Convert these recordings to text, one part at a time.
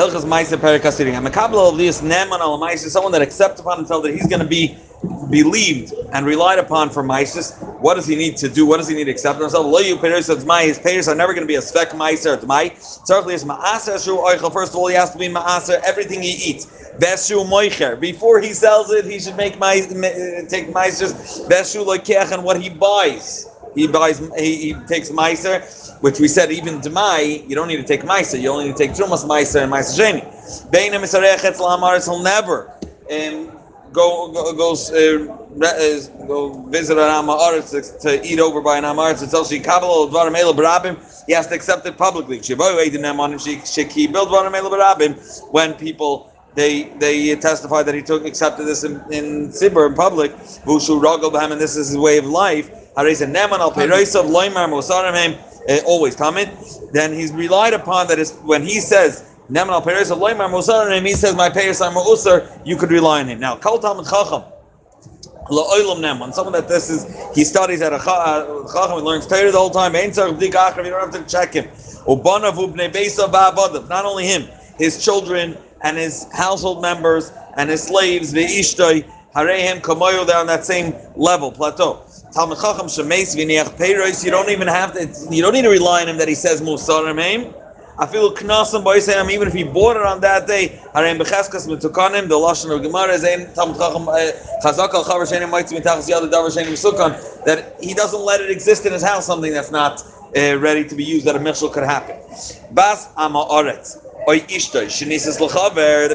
Hilchas Ma'aseh Perek Hasirim. A Mekabel Elias Neman Al Ma'aseh, someone that accepts upon himself that he's going to be believed and relied upon for Ma'aseh. What does he need to do? What does he need to accept himself? Lo Yu Peres Admai. His Peres are never going to be a Svek Ma'aseh Admai. Certainly, it's Ma'aseh Shu Oichel. First of all, he has to be Ma'aseh everything he eats. Veshu Moicher. Before he sells it, he should take Ma'aseh. Veshu Loikeach, and what he buys. He takes meiser, which we said even demai. You don't need to take meiser. You only need to take trumas meiser and meiser sheni. Bein misareich etz la'amaris. He'll never go visit an amaris to eat over by an amaris. It's also kabbalah dvarim ela barabim. He has to accept it publicly. When people. They testify that he accepted this in Sibur, in public. Vushu ragel b'hem, and this is his way of life. Harisa neman al peirosav loymar mosarim, always comment. Then he's relied upon that is when he says neman al peirosav loymar mosarim, he says my peiros are mo'usar. You could rely on him. Now kol talmid chacham la'olam neman. Someone that this is he studies at a chacham and learns Torah the whole time. Ein tzarich b'dik achrav. You don't have to check him. Ubanav ubnei beisav va'avadim. Not only him, his children. And his household members and his slaves, ve'ishtoi harehem kamoyo, they're on that same level plateau. Talmid chacham shemeis v'niach peiros. You don't even have to. You don't need to rely on him that he says musarim. I feel knasam boisayim. Even if he bought it on that day, harehem becheskas mitukanim. The lashon of gemara is ein talmid chacham chazak al chaver shenim maitzim mitachas yad davar shenim sukan, that he doesn't let it exist in his house something that's not ready to be used, that a mishul could happen. Bas ama aretz. That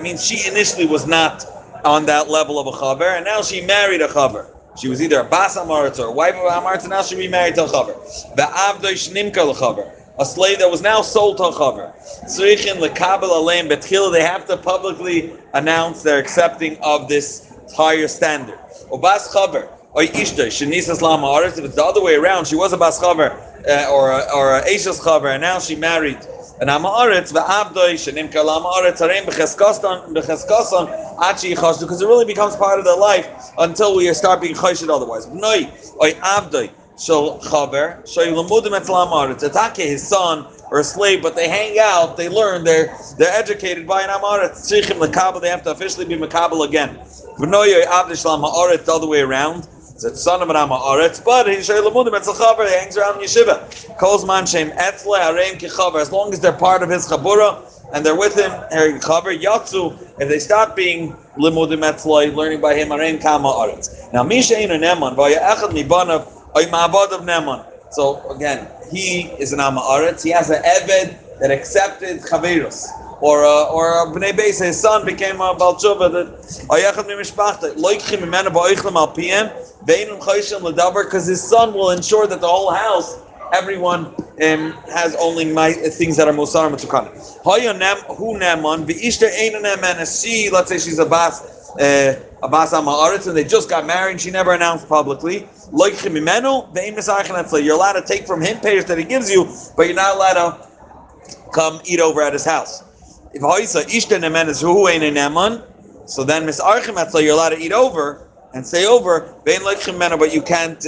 means she initially was not on that level of a chaver, and now she married a chaver. She was either a bas amaretz or a wife of amaretz, and now she remarried to a chaver. A slave that was now sold to a chaver. They have to publicly announce their accepting of this higher standard. If it's the other way around, she was a bas chaver or a eishes chaver, and now she married. And amaretz ve'avdoi shenim kal amaretz hareim b'cheskason achi yichashu, because it really becomes part of their life until we start being choshed otherwise. Bnoi oy avdoi shel chaver sheylamudim etzel amaretz atake, his son or a slave, but they hang out, they learn, they're educated by an amaretz tzrichim lekabel. They have to officially be mekabel again. Bnoi oy avdoi shel amaretz, the other way around. It's a son of an amaretz, but he sheylamudim etzel chaver. He hangs around yeshiva. Kozman shem etzle hareim kichaver. As long as they're part of his chabura and they're with him, hareim kichaver yatzu. If they stop being limudim etzle, learning by him, hareim kama aretz. Now misheinu neman vaya echad mibanav oy ma'abadav neman. So again, he is an amaretz. He has an eved that accepted chaverus. Or bnei beis, his son became a bal tshuva. That ayachad mimishpachta loichim imenu ba'oichlem al piem veinum choshim ledaber, because his son will ensure that the whole house, everyone has only my things that are musar matukan. Hayonem hu neman veishter einu neman. As she, let's say she's a bas amaretz, and they just got married, and she never announced publicly. Loichim imenu vein misachin etzle. You're allowed to take from him payers that he gives you, but you're not allowed to come eat over at his house. If Haisa Ishta Neman is Hu Ein Neman, so then Miss Archim Atzla, you're allowed to eat over and stay over. Vein Leichim Mena, but you can't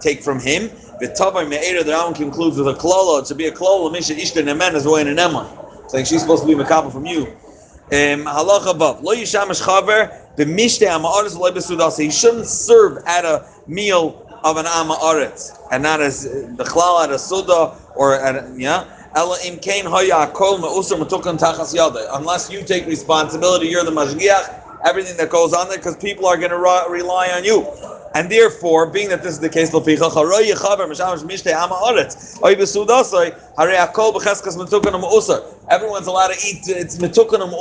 take from him. V'Tavay Me'era. The Rambam concludes with a klala. To be a klala, Misha Ishta Neman is Hu Ein Neman. Saying she's supposed to be mekabel from you. Halach above. Lo Yishamish Chaver b'Mishtei Amaretz v'Lo B'Sudas. He shouldn't serve at a meal of an Amaretz and not as the klala at a suda or at yeah. Unless you take responsibility, you're the mashgiach, everything that goes on there, because people are going to rely on you. And therefore, being that this is the case, everyone's allowed to eat, it's metukanum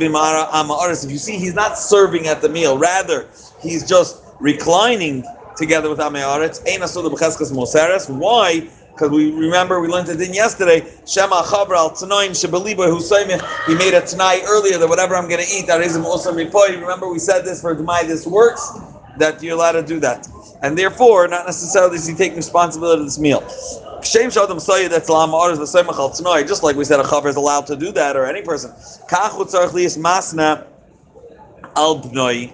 usar. If you see, he's not serving at the meal, rather, he's just reclining together with Amaretz, Ein Asur B'Cheskas Moseres. Why? Because we learned it in yesterday. Shema Chaber Al Tanoim Shebeliba Husaimich. He made a Tanai earlier that whatever I'm going to eat, that is Moser Mipoi. Remember we said this for Gemai. This works that you're allowed to do that, and therefore not necessarily does he take responsibility of this meal. Shem Shadam Soyed that's Amaretz V'Soimich Al Tanoi. Just like we said, a Chaber is allowed to do that, or any person. Kachu Tzarich Liis Masna Al Bnoi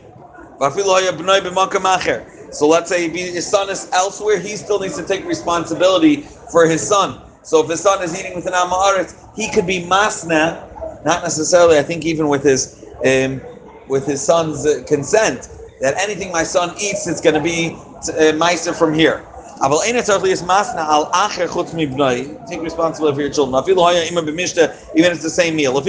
V'Afilu Haya Bnoi B'Makam Acher. So let's say if his son is elsewhere, he still needs to take responsibility for his son. So if his son is eating with an Am Haaretz, he could be masna, not necessarily, I think, even with his son's consent, that anything my son eats, it's going to be meiser from here. Take responsibility for your children. Even if it's the same meal.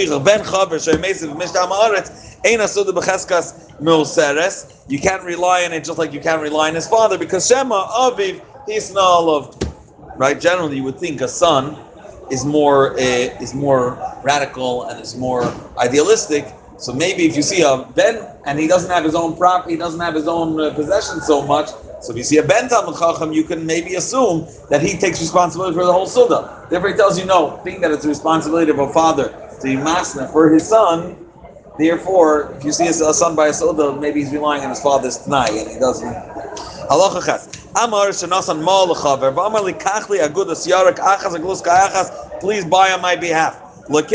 You can't rely on it just like you can't rely on his father, because Shema Aviv Hisna Alav. Right? Generally, you would think a son is more radical and is more idealistic. So maybe if you see a ben and he doesn't have his own property, he doesn't have his own possessions so much. So if you see a ben Talmud Chacham, you can maybe assume that he takes responsibility for the whole Suda. Therefore, he tells you no. Think that it's the responsibility of a father to be masna for his son. Therefore, if you see a son by a Suda, maybe he's relying on his father's t'nai and he doesn't. Halacha Chas. Please buy on my behalf. Just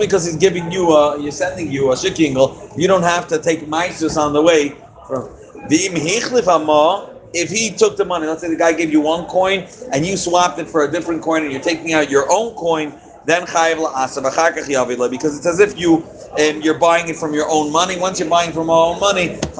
because he's giving you a, you're sending you a shikingle, you don't have to take maizus on the way. If he took the money, let's say the guy gave you one coin and you swapped it for a different coin and you're taking out your own coin, then chayiv la'asa, because it's as if you you're buying it from your own money. Once you're buying from your own money, so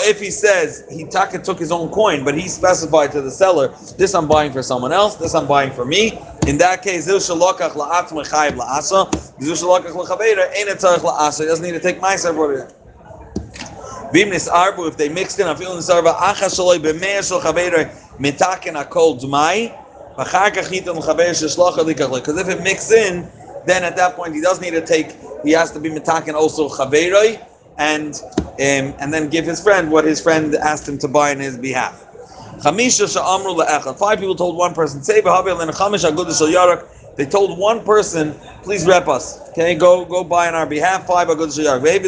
if he says he took his own coin, but he specified to the seller, this I'm buying for someone else, this I'm buying for me, in that case, he doesn't need to take my separate. If they mixed in, because if it mixed in, then at that point he does need to take, he has to be mitaken also chaveroi, and then give his friend what his friend asked him to buy on his behalf. 5 people told one person, they told one person, please rep us. Okay, go buy on our behalf. 5 agudas shel yarek.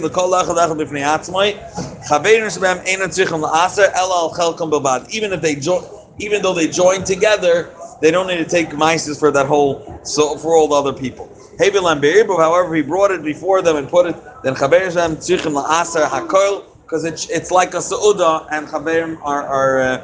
Even though they join together, they don't need to take meisus for that whole, so for all the other people. However, he brought it before them and put it, then because it's like a seuda, and chaverim are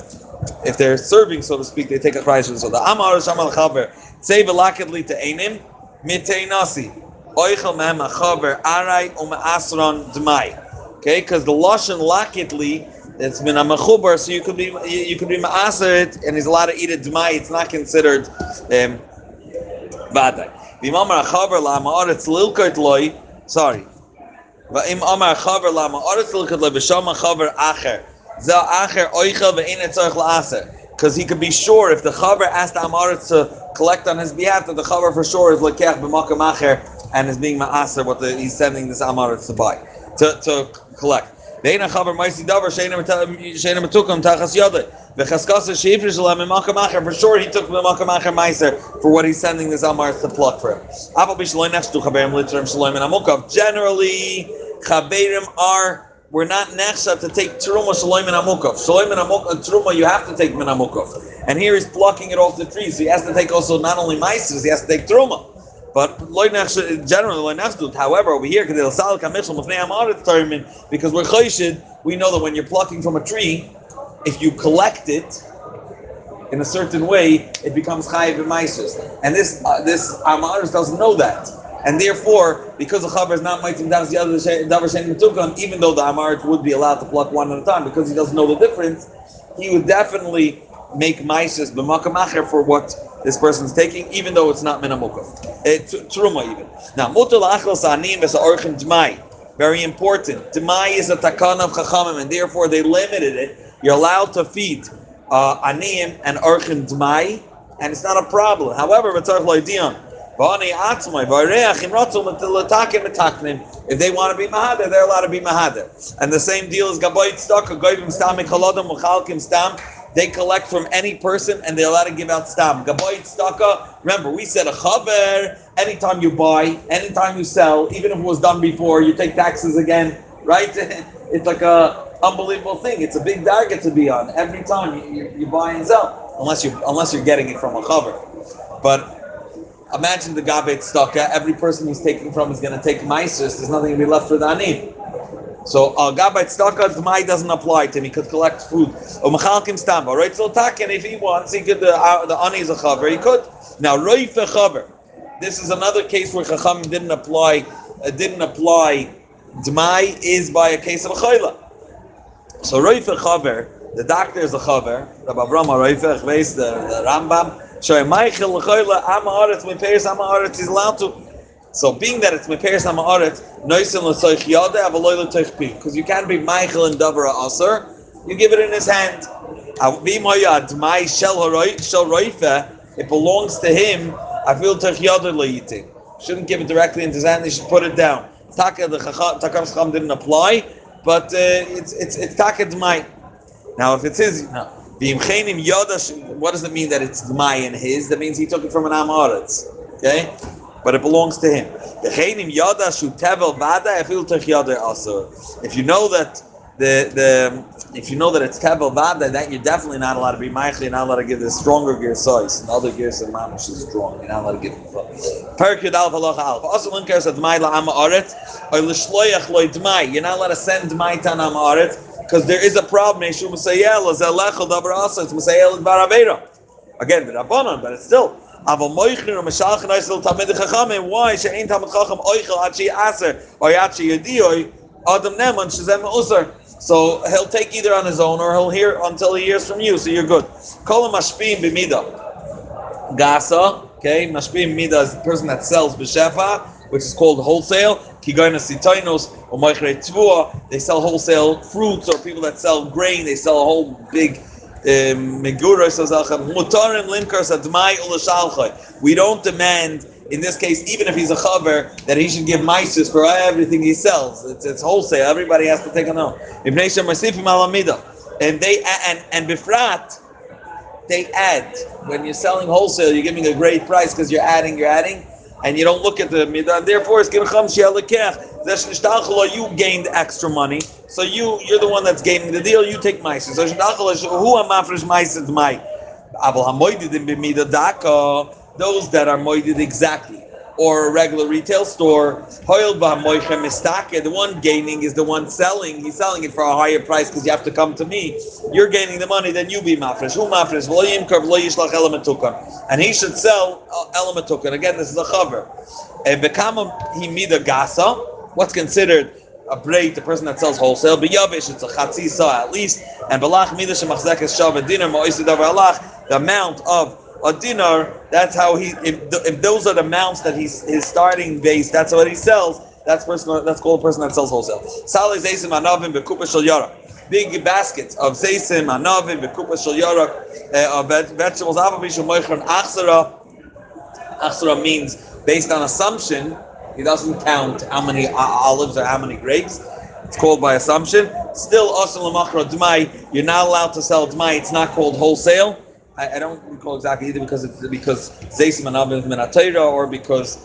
if they're serving, so to speak, they take a price. So the amar shamal chaver. Say velakidli to einim miteinasi oichel mem achaver arai umeasron d'mai. Okay, because the lashon lakidli, it's min amachubar, so you could be maaser it, and he's allowed to eat it d'mai. It's not considered vaday. V'im amar achaver la'maaretz lilkert loy. Sorry. V'im amar achaver la'maaretz lilkert loy v'sham achaver acher zeh acher oichel ve'ein etzarich la'aser. Because he could be sure if the chaver asked the Amaritz to collect on his behalf, that the chaver for sure is lekech b'makam acher and is being ma'aser what he's sending this Amaritz to buy, to collect. For sure he took b'makam acher meiser for what he's sending this Amaritz to pluck for him. Generally, chaverim are, we're not nechshav to take Teruma Shaloim and Amukov. Shaloim and Teruma, you have to take min Amukov. And here he's plucking it off the tree, so he has to take also not only Maises, he has to take Teruma. But generally, Loy Nechshav. However, over here, because we're Choshid, we know that when you're plucking from a tree, if you collect it in a certain way, it becomes Chayiv and Maises. And this Amaris doesn't know that. And therefore, because the chaver is not mitzvah davas the other davas shein metukan, even though the amaret would be allowed to pluck one at a time, because he doesn't know the difference, he would definitely make ma'ases b'makam acher for what this person's taking, even though it's not min hamukaf. Truma even. Now, mutar la'achal sa'anim v'sa'orchim d'mai. Very important. D'mai is a takana of chachamim, and therefore they limited it. You're allowed to feed anim and orchim d'mai, and it's not a problem. However, v'tzarich lo'edion. If they want to be mahader, they're allowed to be mahader. And the same deal is gaboyt stock, goyim stam, michalodam, michalkim stam. They collect from any person and they're allowed to give out stam. Gaboyt stock. Remember, we said a chaver. Anytime you buy, anytime you sell, even if it was done before, you take taxes again, right? It's like a unbelievable thing. It's a big target to be on every time you buy and sell, unless you're getting it from a chaver, but. Imagine the Gabay Tzedakah, every person who's taking from is going to take Maisers, there's nothing going to be left for the Ani. So Gabay Tzedakah, the Mai doesn't apply to him, he could collect food. Or Mechalkim Stamba, right? So Taken, if he wants, he could, the Ani is a Chaver, he could. Now, Roif Chaver. This is another case where Chacham didn't apply. Dmai is by a case of a chayla. So Roif Chaver, the doctor is a Chaver, Rabbi Avraham HaRoifech, the Rambam. So being that it's meperes amaaretz, noisin l'soich yada avaloy l'toich pi, because you can't be meichel and davra aser. You give it in his hand. It belongs to him. I feel toich yada leiting. Shouldn't give it directly into his hand. They should put it down. Taka the Takam Scham didn't apply, but it's taka d'mai. Now if it is. No. What does it mean that it's my and his? That means he took it from an Am Haaretz, okay? But it belongs to him. If you know that if you know that it's tevel vada, that you're definitely not allowed to be meichel. You're not allowed to give the stronger gear size. And other gears and mamash is strong. You're not allowed to give them. Perkid al halacha al. Also, one cares that my la amaret or l'shloyach loy d'mai. You're not allowed to send d'mai tan amaret. Because there is a problem. Again, the Rabbanon, but it's still. So he'll take either on his own or he'll hear until he hears from you. So you're good. Kol mashpim b'mida. Gasa, okay? Mashpim b'mida is the person that sells b'shefa, which is called wholesale. They sell wholesale fruits, or people that sell grain, they sell a whole big megura. We don't demand, in this case, even if he's a chaver, that he should give maizus for everything he sells. It's wholesale. Everybody has to take it out. And bifrat, they add. When you're selling wholesale, you're giving a great price because you're adding. And you don't look at the midah, and therefore it's gincham she'alekech. You gained extra money, so you're the one that's gaining the deal. You take ma'aser. Those that are moided exactly, or a regular retail store, the one gaining is the one selling. He's selling it for a higher price because you have to come to me. You're gaining the money, then you be mafresh. Who mafresh? And he should sell elamatukar. Again, this is a chaver. What's considered a braid, the person that sells wholesale, it's a chatzisa at least, and the amount of a dinar, that's how he, if those are the amounts that his starting base, that's what he sells, that's called a person that sells wholesale. Saleh Zaysim Anavim Bekupa Shel Yarak. Big baskets of Zaysim Anavim Bekupa Shel Yarak, of vegetables. Achsara means based on assumption, he doesn't count how many olives or how many grapes. It's called by assumption. Still, Asin Lamachra D'mai, you're not allowed to sell D'mai, it's not called wholesale. I don't recall exactly either because Zaysim Anavim Minatayra or because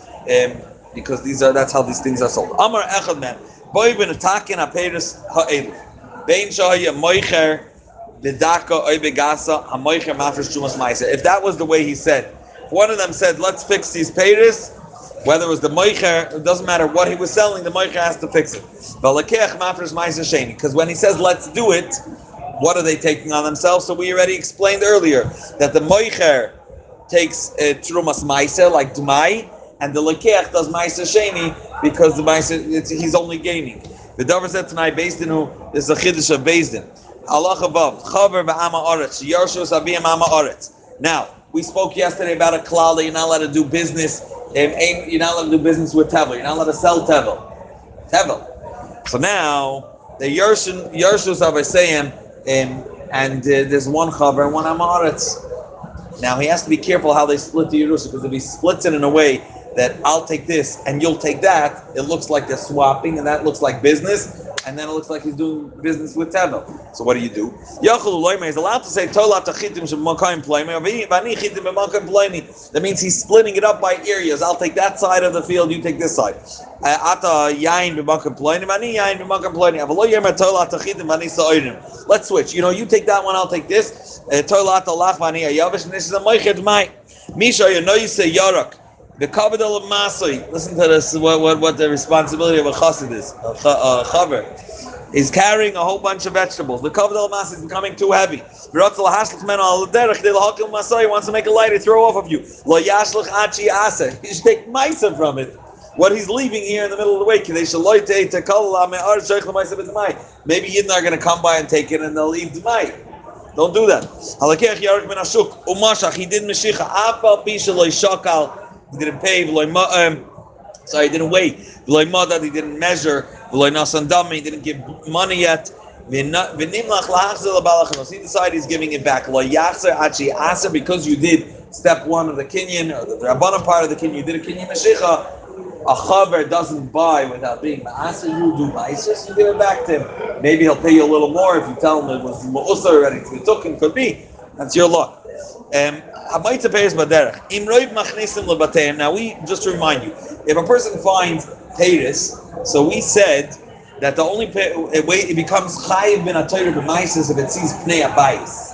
these are, that's how these things are sold. Amar Echad Man, Boy bin Takin Aperis Ha'elu, Bain Shahya Moicher, Lidaka Oibegasa, Hamoicher Mafresh Jumas Maisa. If that was the way he said, one of them said, let's fix these payers, whether it was the Moicher, it doesn't matter what he was selling, the Moicher has to fix it. Valakech Mafresh Maisa Sheni, because when he says, let's do it, what are they taking on themselves? So we already explained earlier that the moicher takes trumas ma'aser like d'mai, and the lekech does ma'aser sheni because the ma'aser he's only gaining. The davar said tonight, based in who is the chiddush of based in Allah above chaver ba'ama aretz yarshus abiyam ama aretz. Now we spoke yesterday about a klal that you're not allowed to do business. You're not allowed to do business with tevel. You're not allowed to sell tevel. So now the yarshus abiyam. And there's one chaver and one amaretz. Now he has to be careful how they split the yerusha, because if he splits it in a way that I'll take this and you'll take that, it looks like they're swapping, and that looks like business, and then it looks like he's doing business with tevel. So what do you do? He's allowed to say that means he's splitting it up by areas. I'll take that side of the field, you take this side. Let's switch. You take that one, I'll take this. The capital of Masoi. Listen to this. What the responsibility of a chassid is. A chaver is carrying a whole bunch of vegetables. The capital of Masoi is becoming too heavy. He wants to make a lighter throw off of you. You should take maisa from it. What he's leaving here in the middle of the way. Maybe Yidden are going to come by and take it, and they'll leave Demai. Don't do that. He didn't pay, sorry, he didn't wait. He didn't measure. He didn't give money yet. He decided he's giving it back. Because you did step one of the Kenyan, or the Rabbana part of the Kenyan, you did a Kenyan Mashicha. A chaver doesn't buy without being ma'asa. You do ma'isa, you give it back to him. Maybe he'll pay you a little more if you tell him it was ma'usa already. It's been taken, could be. That's your luck. Now we just remind you, if a person finds peiris, so we said that the only way it becomes chayiv bin atayr b'maisis if it sees pnei abayis.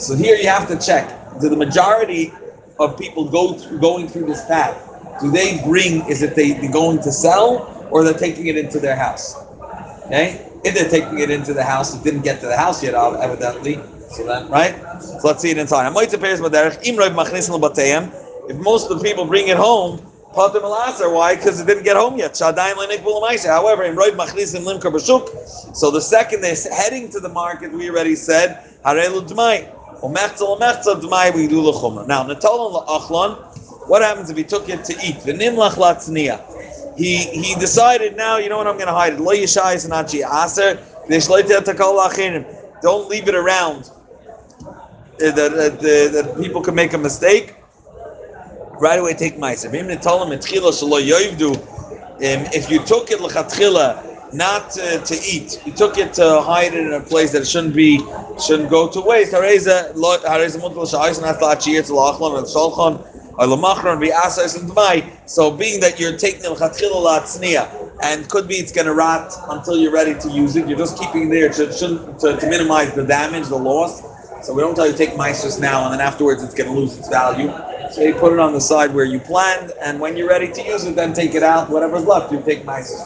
So here you have to check: do the majority of people going through this path? Do they bring? Is it they're going to sell, or they're taking it into their house? Okay, if they're taking it into the house, it didn't get to the house yet, evidently. So then, right? So let's see it in time. If most of the people bring it home, why? Because it didn't get home yet. However, so the second they're heading to the market, we already said, we do the chumra. Now, Natalon la'achlan. What happens if he took it to eat? He decided now, you know what, I'm going to hide it. Don't leave it around. The people can make a mistake. Right away, take ma'aser. If you took it l'chatchila, not to eat, you took it to hide it in a place that it shouldn't go to waste. So being that you're taking l'chatchila and could be it's going to rot until you're ready to use it, you're just keeping it there to minimize the damage, the loss. So we don't tell you to take ma'aser now and then afterwards it's going to lose its value. So you put it on the side where you planned, and when you're ready to use it, then take it out. Whatever's left, you take ma'aser.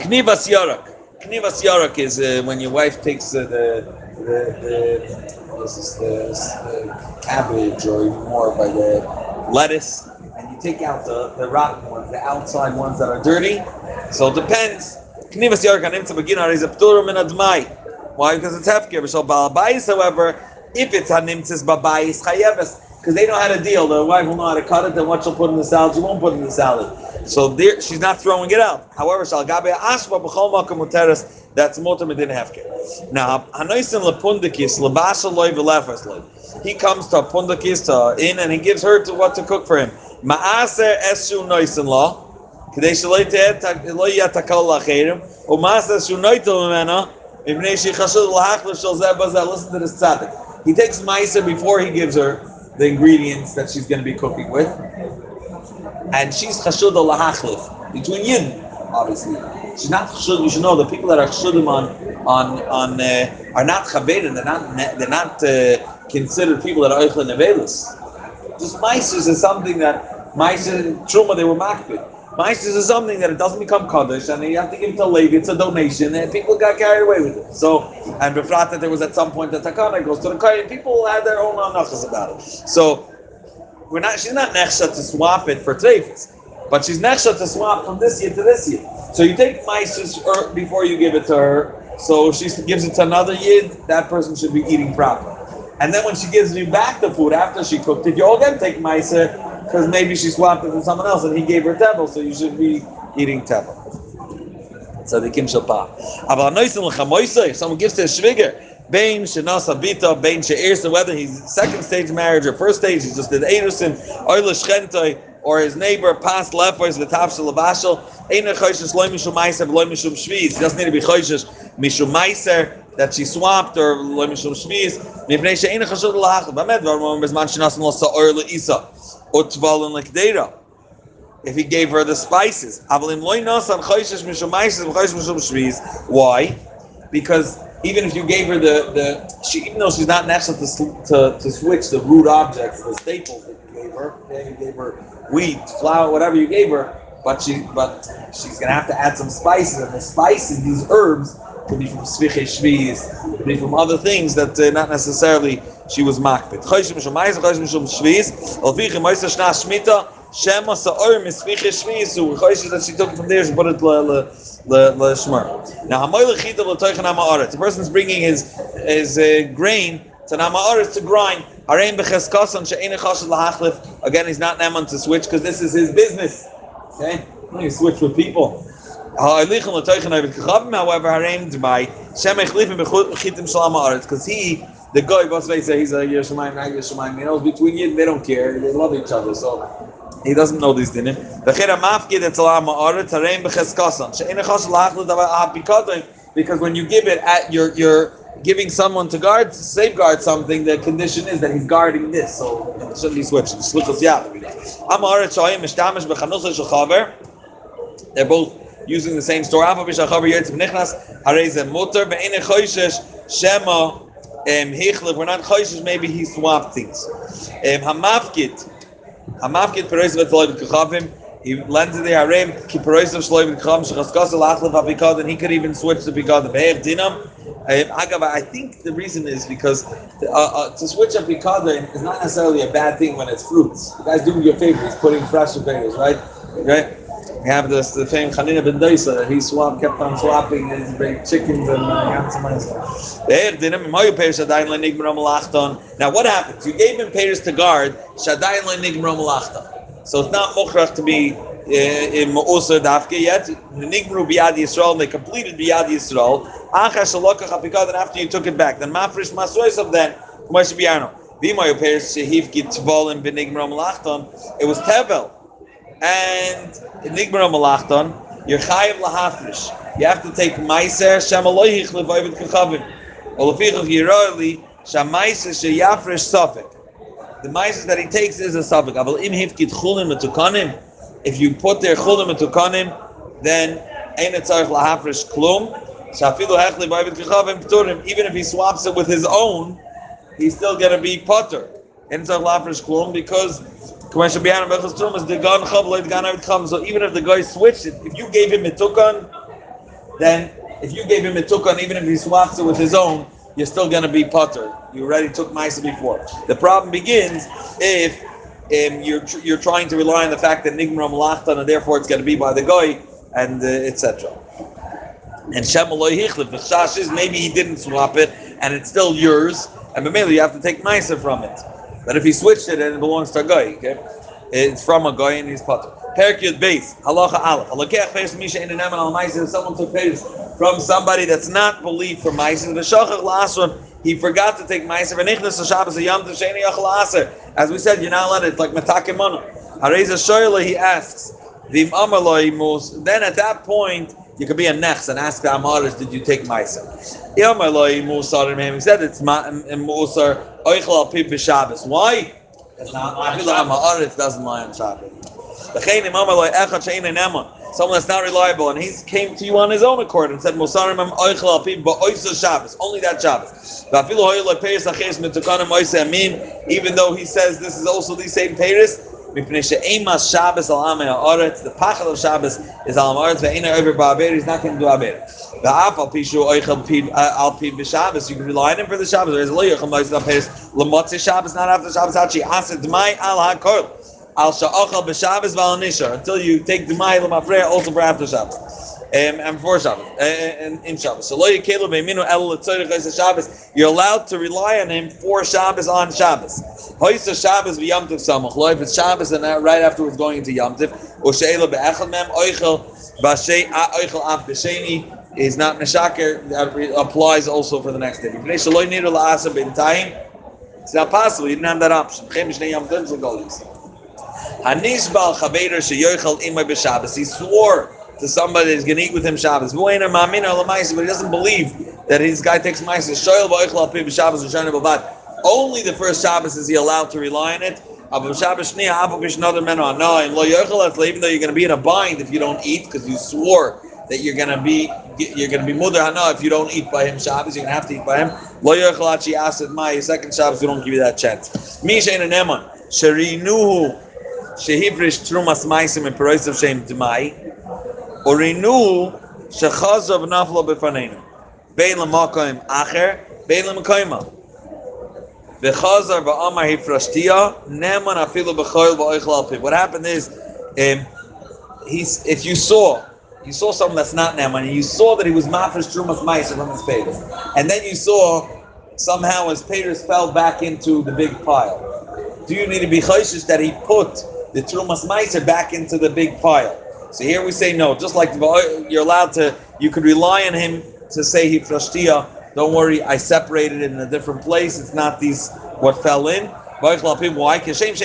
Knivas yarak. Knivas yarak is when your wife takes the this is the cabbage, or even more by the lettuce, and you take out the rotten ones, the outside ones that are dirty. So it depends. Why? Because it's hefker. So balabais, however, if it's hanimtzis babais chayeves, because they know how to deal. The wife will know how to cut it. Then what she'll put in the salad, she won't put in the salad. So there, she's not throwing it out. However, shalgabe ashva b'chol makom uteres. That's motor medina hefker. Now, hanoisin lepundikis labasha loy v'lefers loy. He comes to a pundikis in, and he gives her to what to cook for him. Maaser eshu noisin la, kadesh loy yatakol lacherim, or maaser eshu noitil mena, ibnei shechashud lahachlo shel zeh bazeh. Listen to this tzaddik. He takes ma'aser before he gives her the ingredients that she's going to be cooking with, and she's chashud lahachlo between yidden. Obviously, she's not chashudim. You should know the people that are chashudim on are not chavedim. They're not considered people that are oichlin nevelis. Just ma'aser is something that ma'aser truma they were makbid. Ma'aser is something that it doesn't become kaddish, and you have to give it to levi. It's a donation, and people got carried away with it. So, and befrat that there was at some point the takana goes to the kohen. People had their own anachas about it. So we're not. She's not nechsha to swap it for teifis. But she's nechsha to swap from this year to this year. So you take ma'aser before you give it to her. So she gives it to another yid. That person should be eating proper. And then when she gives you back the food after she cooked it, you all again take ma'aser because maybe she swapped it to someone else and he gave her tevel. So you should be eating tevel. So the kim shalpa. If someone gives to his shviger, Bain shenasa bita, bain she'irsa, whether he's second stage marriage or first stage, he just did eirusin, oila shchentoi, or his neighbor, past lefers, the top shalabashal, ain't a choishes loy mishum meiser, loy mishum shviz. He doesn't need to be choishes mishum meiser that she swapped or loy mishum shviz. Mipnei she'ain a chashud lahachal. Bamed varmon bezman shenasan losa oila isa utvalin lekdeira. If he gave her the spices, avalim loy nasan choishes mishum meiser, choishes mishum shviz. Why? Because even if you gave her even though she's not natural to switch the root objects, the staples that you gave her, wheat, flour, whatever you gave her, but she's gonna have to add some spices, and the spices, these herbs, could be from sviche shviz, could be from other things that not necessarily she was makbet. Shema sa'or misviche shmizu. We choishes that she took it from there. She put it le shmer. Now hamoy lechita l'toichan ha'ma'aretz. The person's bringing his grain to ha'ma'aretz to grind. Harein b'cheskason she'ena chashed lahachlif. Again, he's not naman to switch because this is his business. Okay, you switch with people. Ha'alichan l'toichan ha'vet kachavim. However, harein d'may shem echlifim b'chitim shal ha'ma'aretz, because he. The guy, he's a Yerushalayim, not Yerushalayim. He knows between you, they don't care. They love each other, so he doesn't know these dinim. Because when you give it, you're giving someone to guard, safeguard something. The condition is that he's guarding this, so it shouldn't be switching. They're both using the same store. We're not choishes, maybe he swapped things. Hamafkit peroisav etloiv kachavim. He lands in the harem ki peroisav shloiv kachavim shechaskos alachlav apikad, and he could even switch to pikad. Be'er dinam. I think the reason is because to switch a pikad is not necessarily a bad thing when it's fruits. You guys do your favorites, putting fresh potatoes, right? We have this the same Chanina ben Daisa that he kept on swapping his big chickens and Now what happens? You gave him payers to guard, so it's not mukhrach to be in Ma'usar Dafke yet. Nigmru biyad Yisrael, they completed biyad Yisrael. Then after you took it back, then mafresh masois of then Kumashibiyano. Vimayu payers shehivki tval and benigmram lachton. It was tevel. And nigmar malachton, you're chayav lahafrish. You have to take meiser shemaloy hichlev oived kachavim. Olafichov yiroli shameiser sheyafrish suffik. The meiser that he takes is a suffik. Aval im hivkid chulin metukanim. If you put their chulin metukanim, then ain't tzarich lahafrish klum. Shafilu hichlev oived kachavim pturim. Even if he swaps it with his own, he's still gonna be potter. Ain't tzarich lahafrish klum because. So even if the guy switched it, if you gave him a tukan, even if he swaps it with his own, you're still going to be potter. You already took ma'aser before. The problem begins if you're trying to rely on the fact that nigmar malachton, and therefore it's going to be by the guy, and etc. And shem loy hichlif, the shash is maybe he didn't swap it, and it's still yours, and b'mele you have to take ma'aser from it. But if he switched it and it belongs to a guy, okay? It's from a guy and he's potter. Perek Yud Beis, halacha aleph. Halakech peiros misha ein neman al ma'aser. If someone took peiros from somebody that's not believed for ma'aser, v'shachach la'asron, he forgot to take ma'aser. V'nichnas l'shabbos hayom tov she'eino yachal la'aser. As we said, you're not allowed. It's like matakim mono. Harei zeh he asks. V'im amar lo imus. Then at that point, you could be a nechs and ask the amaris, did you take ma'aser? He said it's ma'aser. Oichla pib b'Shabbos. Why? Because Amaretz doesn't lie on Shabbos. Someone that's not reliable, and he came to you on his own accord and said, "Mosarim oichla pib ba'oisa Shabbos." Only that Shabbos. Even though he says this is also the same Paris, the pachal of Shabbos is al Amaretz. Ve'ena over ba'aber. He's not going to do aver. The afal pishu oichel al pib b'Shabbos. You can rely on him for the Shabbos. There's lo yochel moisel peiros l'motzei Shabbos, not after Shabbos. Hachi ased d'mai al hakol al sha'ochel b'Shabbos v'al nishar, until you take d'mai l'mafreya also for after Shabbos and before Shabbos and in Shabbos. So lo yekelu be'minu el l'tzorich oisel Shabbos. You're allowed to rely on him for Shabbos on Shabbos. Hoisel Shabbos v'yom tiv samach lo, if it's Shabbos and right afterwards going into yom tiv or she'ela be'echel mem oichel b'shei oichel af b'sheni. Is not meshaker, that applies also for the next day. It's not possible, you didn't have that option. He swore to somebody that's going to eat with him Shabbos, but he doesn't believe that his guy takes ma'aser. Only the first Shabbos is he allowed to rely on it. Even though you're going to be in a bind if you don't eat, because you swore that you're gonna be mutter hana if you don't eat by him Shabbos. You're gonna have to eat by him. Lo yochalachi asad mai. Second Shabbos we don't give you that chance. Mi shein an eman sherinuhu shehivrish trumas maisim and perosav sheim demai orinu shechazav naflo befanenu bein lemakom acher bein lemakoima vechazar va'amar hifrashtia neman afilu b'choil va'oichal alpim. What happened is if you saw something that's not neman, and you saw that he was mafresh trumas ma'aser from his payers, and then you saw somehow his payers fell back into the big pile. Do you need to be chayshish that he put the trumas ma'aser back into the big pile? So here we say no. Just like you're allowed to, you could rely on him to say hifrashtia. Don't worry, I separated it in a different place. It's not these what fell in. Why? Just as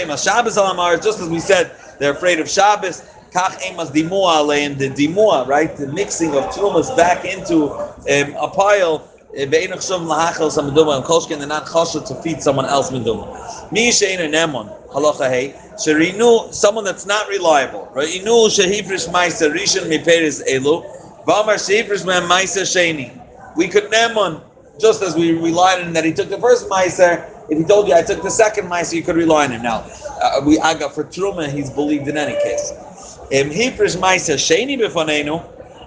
we said, they're afraid of Shabbos. The right, the mixing of trumas back into a pile. They're not chasha to feed someone else meduma. Someone that's not reliable. We could nemon just as we relied on that he took the first meiser. If he told you I took the second meiser, you could rely on him. Now we aga for truma, he's believed in any case. Hifrish meiser sheni befanenu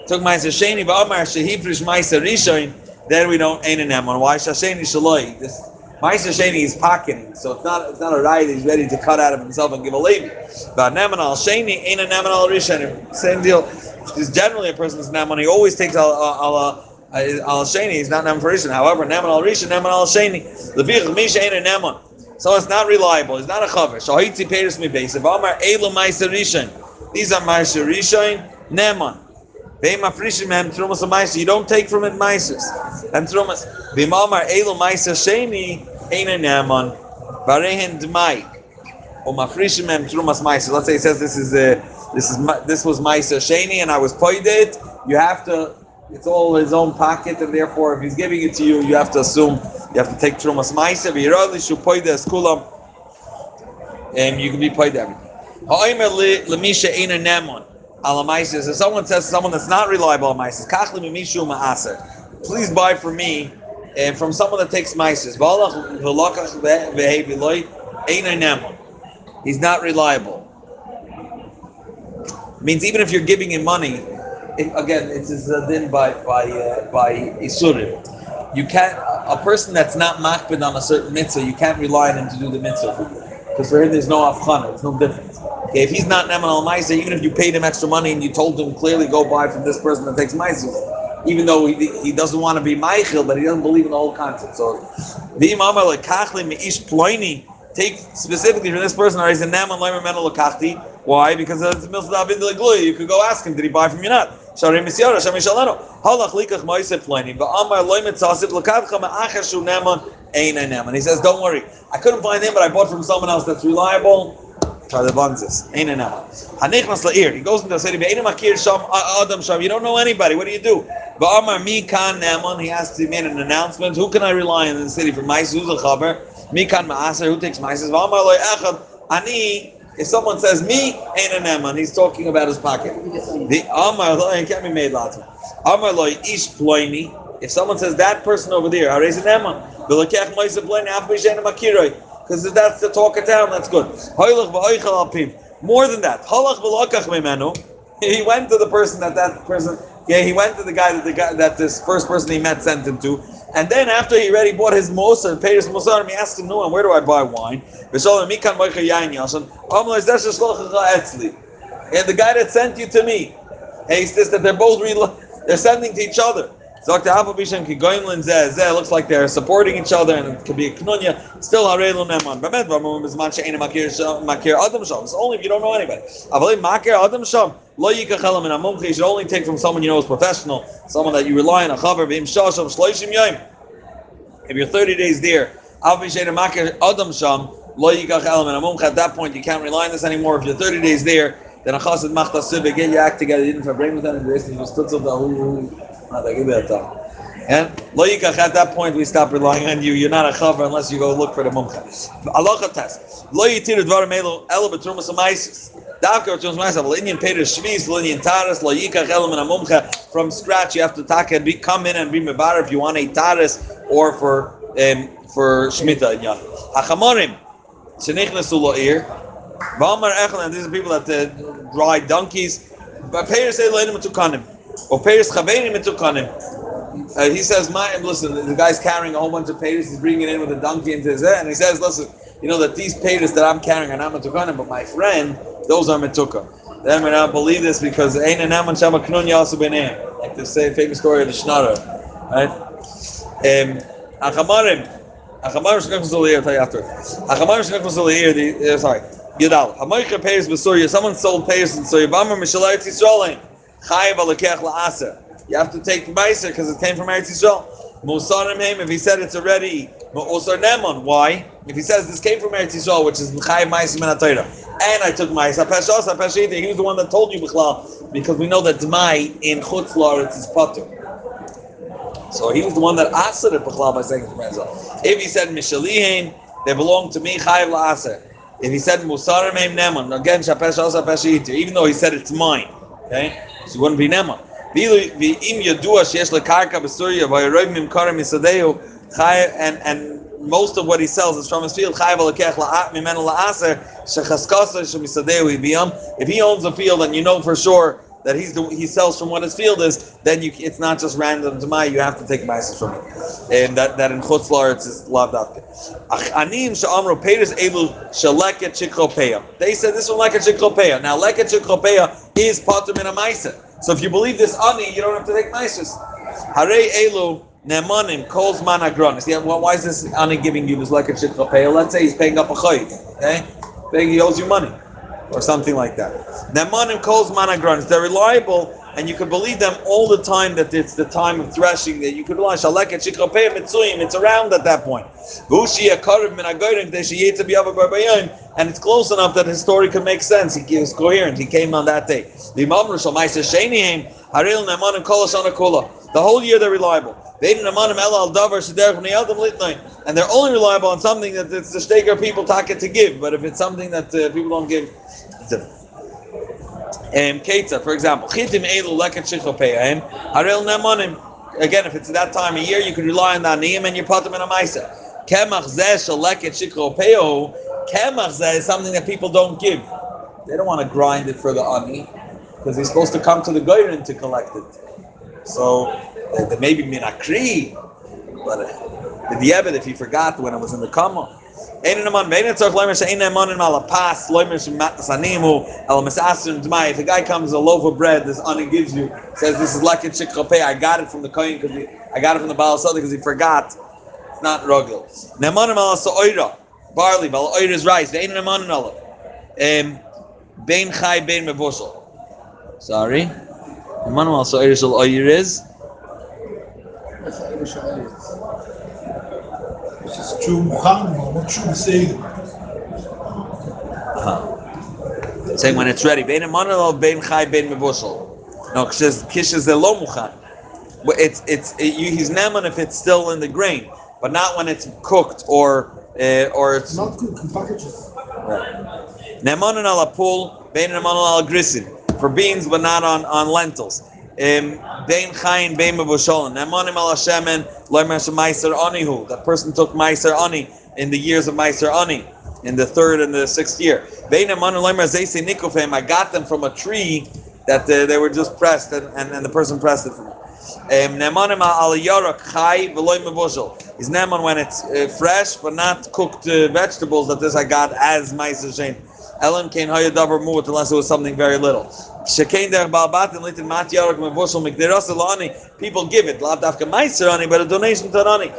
took meiser sheni, but Amar shehifrish meiser rishon. Then we don't ain't an emon. Why shasheni shaloi? This meiser sheni is pocketing, so it's not a right. He's ready to cut out of himself and give a levi. But nemon al sheni ain't an emon al rishon. Same deal. Just generally a person is nemon. He always takes al sheni. He's not nemon for rishon. However, nemon al rishon, nemon al sheni. Levich misha ain't an emon. So it's not reliable. It's not a chaver. Shahitzi peiros mi base. If Amar elu meiser rishon. These are ma'aser rishon neman. They ma'afrishim hem trumas ma'aser. You don't take from it ma'aser and trumas. B'ma'amar elu ma'aser sheni eina neman varehen d'mai or ma'afrishim hem trumas ma'aser. Let's say it says this was ma'aser sheni and I was paid it. You have to. It's all his own pocket, and therefore, if he's giving it to you, you have to assume you have to take trumas ma'aser. V'yirali shu paid es kulam, and you can be paid everything. So someone says someone that's not reliable on meises, please buy for me and from someone that takes meises. He's not reliable. Means even if you're giving him money, again, it's a din by isurim. You can't a person that's not makbid on a certain mitzvah. You can't rely on him to do the mitzvah for you. Because for him, there's no afchana, there's no difference. Okay, if he's not neman al ma'aser, even if you paid him extra money and you told him clearly go buy from this person that takes ma'aser, even though he doesn't want to be ma'achil, but he doesn't believe in the whole concept. So, take specifically from this person, or he's a neman leimer menal lekachti. Why? Because it's milzadav indle glue. You could go ask him, did he buy from you not? Sharim misyara, sharim shalano. Halach likach ma'aser ploini, but amar leimet zasif lekavcha ma'achar shu neman. And he says, don't worry, I couldn't find him, but I bought from someone else that's reliable. Try the bunzes. He goes into the city, you don't know anybody, what do you do? He has to make an announcement, who can I rely on in the city for mice? Who's a chaber? Who takes mice? If someone says me, he's talking about his pocket. It can't be made lots of. If someone says that person over there, because that's the talk of town, that's good. More than that, he went to the person that this first person he met sent him to, and then after he already bought his mosa and paid his mosa, he asked him, no, and where do I buy wine? And the guy that sent you to me, he says that they're sending to each other. It looks like they're supporting each other and it could be a knunya. Still, it's only if you don't know anybody. You should only take from someone you know is professional, someone that you rely on. If you're 30 days there, at that point you can't rely on this anymore. If you're 30 days there, then get your act together. You didn't have brain with them. And loyikach, at that point we stop relying on you. You're not a chaver unless you go look for the mumcha. Aloha test. Loyitiru dvar melo ela betrumas amaisis. Davka betrumas amaisis. L'inyan peter shviz, l'inyan taras, loyikach elam and amumcha. From scratch, you have to come in and be mebar if you want a taras or for shmita and yad. Hachamorim shenichnasu lo'ir. V'amar echlan. These are people that ride donkeys. But peres eloinim etukanim or peres chavenim etukanim. He says, listen, the guy's carrying a whole bunch of payers, he's bringing it in with a donkey into his head, and he says, listen, you know that these payers that I'm carrying are not metukanim, but my friend, those are metuka. Then we not believe this because ain't an aman shama knun yasu b'nei, like the same famous story of the Shnara, right? Gidal. Hamoicha payers b'surya, someone sold payers in Surya, b'amar mishalayit yisraelim, chayiv alakech la'asa. You have to take the meiser because it came from Eretz Yisrael. Musarim heim, if he said it's already Mu'osar Nemon, why? If he says this came from Eretz Yisrael, which is M'chai Meiser Min HaTorah, and I took Meiser, Pesha, he was the one that told you B'chlal, because we know that D'mai in Chutz La'aretz is Patur. So he was the one that Asar it B'chlal by saying it from Eretz. If he said Mishali heim, they belong to me, Chayiv La'asar. If he said Musarim heim Nemon, again, even though he said it's mine, okay? So it wouldn't be Nemon. And most of what he sells is from his field. If he owns a field and you know for sure that he sells from what his field is, then it's not just random to you have to take ma'aser from it. And that in Chutz La'aretz is loved after. They said this one like a chikropeya. Now like a chikropeya is patur min ha'ma'aser. So if you believe this ani, you don't have to take ma'aser. Harei elu ne'manim kol zman ha'gronis. Why is this ani giving you this like a chikropeya? Let's say he's paying up a chayiv, okay? He owes you money. Or something like that. Ne'manim kol zman ha'gronis. They're reliable, and you can believe them all the time that it's the time of threshing that you could rely. Shalek et shikropeya mitzuyim. It's around at that point. V'ushi yakarev min ha'goyrim k'dei sheyetze b'yavo barbayim. And it's close enough that his story can make sense. He is coherent. He came on that day. The whole year they're reliable. And they're only reliable on something that it's the shtaker people take to give. But if it's something that people don't give, it's different. Ketzah, for example. Again, if it's that time of year, you can rely on the aniyim and you put them in a ma'aser. Kemach is something that people don't give. They don't want to grind it for the ani, because he's supposed to come to the goyim to collect it. So there may be minakri, but the diabet if he forgot when it was in the kama. If a guy comes a loaf of bread, this ani gives you, says this is like a chikrope. I got it from the kohen because I got it from the baal sadi because he forgot. It's not rogel. Ne'manim ala so'ira. Barley, val oir is rice. Vein ne'manim ala. Bein chai, bein mevoshel. Sorry. Ne'manim ala so'ir shel oir is. What's oir shel oir is? Which is true Muhammad. What should we say? Saying when it's ready. Bein ne'manim ala, bein chai, bein mevoshel. No, kishes the lo muchan. But he's neman if it's still in the grain, but not when it's cooked or it's not cooked in packages. Ne'manan ala pool, bein ne'manan ala grisin for beans, but not on lentils. Bein chayin, bein mevusholan. Ne'manim ala shemen, loymer shemaiser anihu. That person took maiser ani in the years of maiser ani, in the third and the sixth year. Bein ne'manan loymer zeisi nikufim. I got them from a tree that they were just pressed, and the person pressed it from. Ne'manim ala yarak chai v'loy mevushel. Is neman when it's fresh but not cooked vegetables that this I got as ma'aser shein. Elam kein haya davar mu'at unless it was something very little. Shekein derech baal batin litin mat yarak mevushel mikderasa la'ani. People give it lav dafka ma'aser ani, but a donation to ani.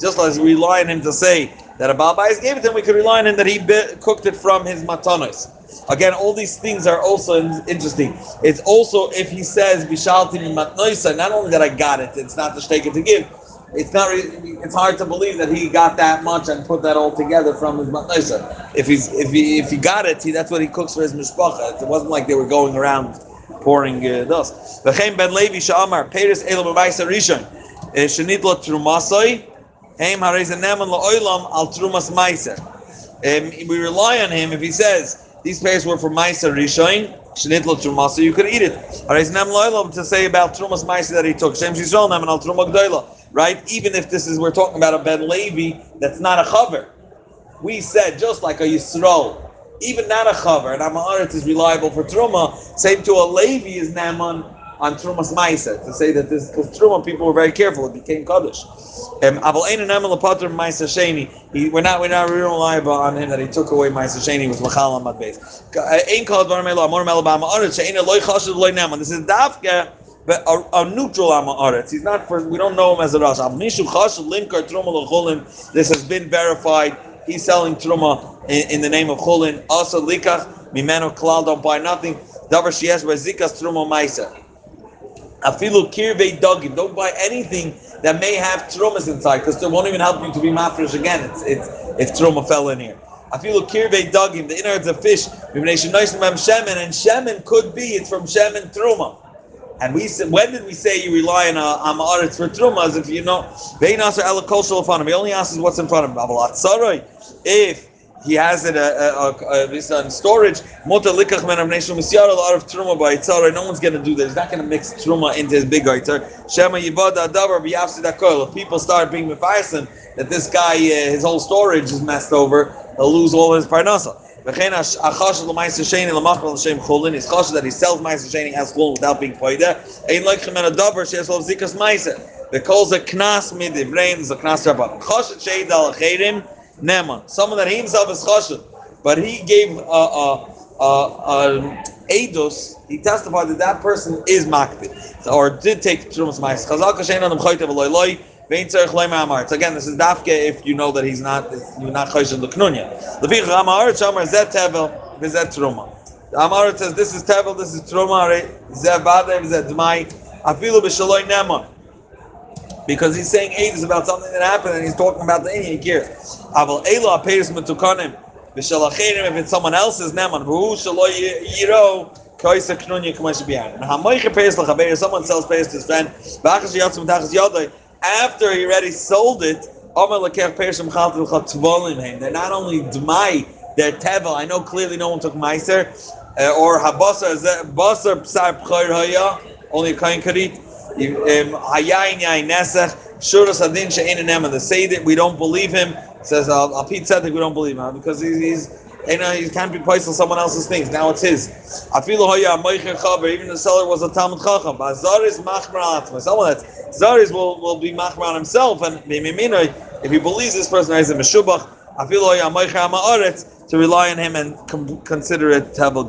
Just as we rely on him to say that a baal bais gave it to him, we could rely on him that he cooked it from his matanos. Again, all these things are also interesting. It's also if he says "Bishalti matnoisa," not only that I got it, it's not the shtaker to give. It's not. It's hard to believe that he got that much and put that all together from his matnoisa. If he got it, that's what he cooks for his mishpacha. It wasn't like they were going around pouring dust. V'chein ben Levi she'amar peiris elam b'maisa rishon shenit lo trumasoi heim harezeh neman la'olam al trumas ma'aser. We rely on him if he says these peiris were for ma'aser rishon shenit lo trumasoi, you could eat it. Harezeh neman la'olam to say about trumas ma'aser that he took. Shem Yisrael neman al truma g'dayla. Right? Even if this is, we're talking about a Ben Levi that's not a chaver. We said, just like a Yisrael, even not a chaver, and Amaharet is reliable for Truma, same to a Levi is Naman on Truma's Maisa, to say that this Truma people were very careful, it became Kaddish. We're not reliable on him that he took away Maisa Sheni with Lachal Amad Beis. This is Dafka, but a neutral Amaharetz. He's not for, we don't know him as a Rosh. This has been verified. He's selling Truma in the name of Chulin. Also, Likach, Mimeno Klal, don't buy nothing. Davar Sheyesh Bezikas Truma Maisa. Afilu Kirvei Dogim, don't buy anything that may have Trumas inside, because it won't even help you to be mafresh again. It's Truma fell in here. Afilu Kirvei Dogim, the innards of fish, Mimnei Shenoisim Mem Shemen, and Shemen could be, it's from Shemen Truma. And we said, when did we say you rely on Amaharetz for Trumas? If you know, they answer ala kol shulafan. He only asks what's in front of him. Avalat sarai, if he has it this on storage, mota likach men amneshul misyar lot of Truma by sarai. No one's going to do that. He's not going to mix Truma into his big itar. Shema yivada davar biyafsid akol. If people start being mefarsim that this guy his whole storage is messed over, he'll lose all his parnasa. His chashav that he sells ma'aser sheni as chulin without being poida. Ain't like him and a davar she has lov zikas ma'aser. They calls a knas midivrein is a knas rabban. Chashav sheid al chedim neman. Someone that he himself is chashav, but he gave eidos. He testified that that person is makbid or did take trumas ma'aser. Chazal kashen adam chaytav loyloi. Again, this is dafke if you know that he's not, you're not choished in the knunya. The Vich Amaharet Shamar Zet Tevel Vizet Truma. Amaharet says this is Tevel, this is Truma, Zet Vade Vizet Dmai, Afilu B'Shaloi Neman. Because he's saying eight is about something that happened and he's talking about the Indian here. Aval Eila Aperis Metukanim B'Shalachenim, if it's someone else's Neman, V'hu Shaloi Yiro. Someone sells payers to his friend. After he already sold it, they're not only Dmai, they're Tevel. I know clearly no one took Meiser, or Habasar, Basar Psar Pchair Haya, only a Kain Karit, Hayayin Yayin Nesach, Shuras Adin She'ein Enema. They say that we don't believe him, says Alpid Tzedek, we don't believe him, because he's you know, he can't be placed on someone else's things. Now it's his. Afilu hoya moicher chaver. Even the seller was a Talmud Chacham. Zaris machmar atzma. Someone that's zaris will be machmar on himself. And if he believes this person is a meshubach, afilu hoya moicher amaretz, to rely on him and consider it tevel.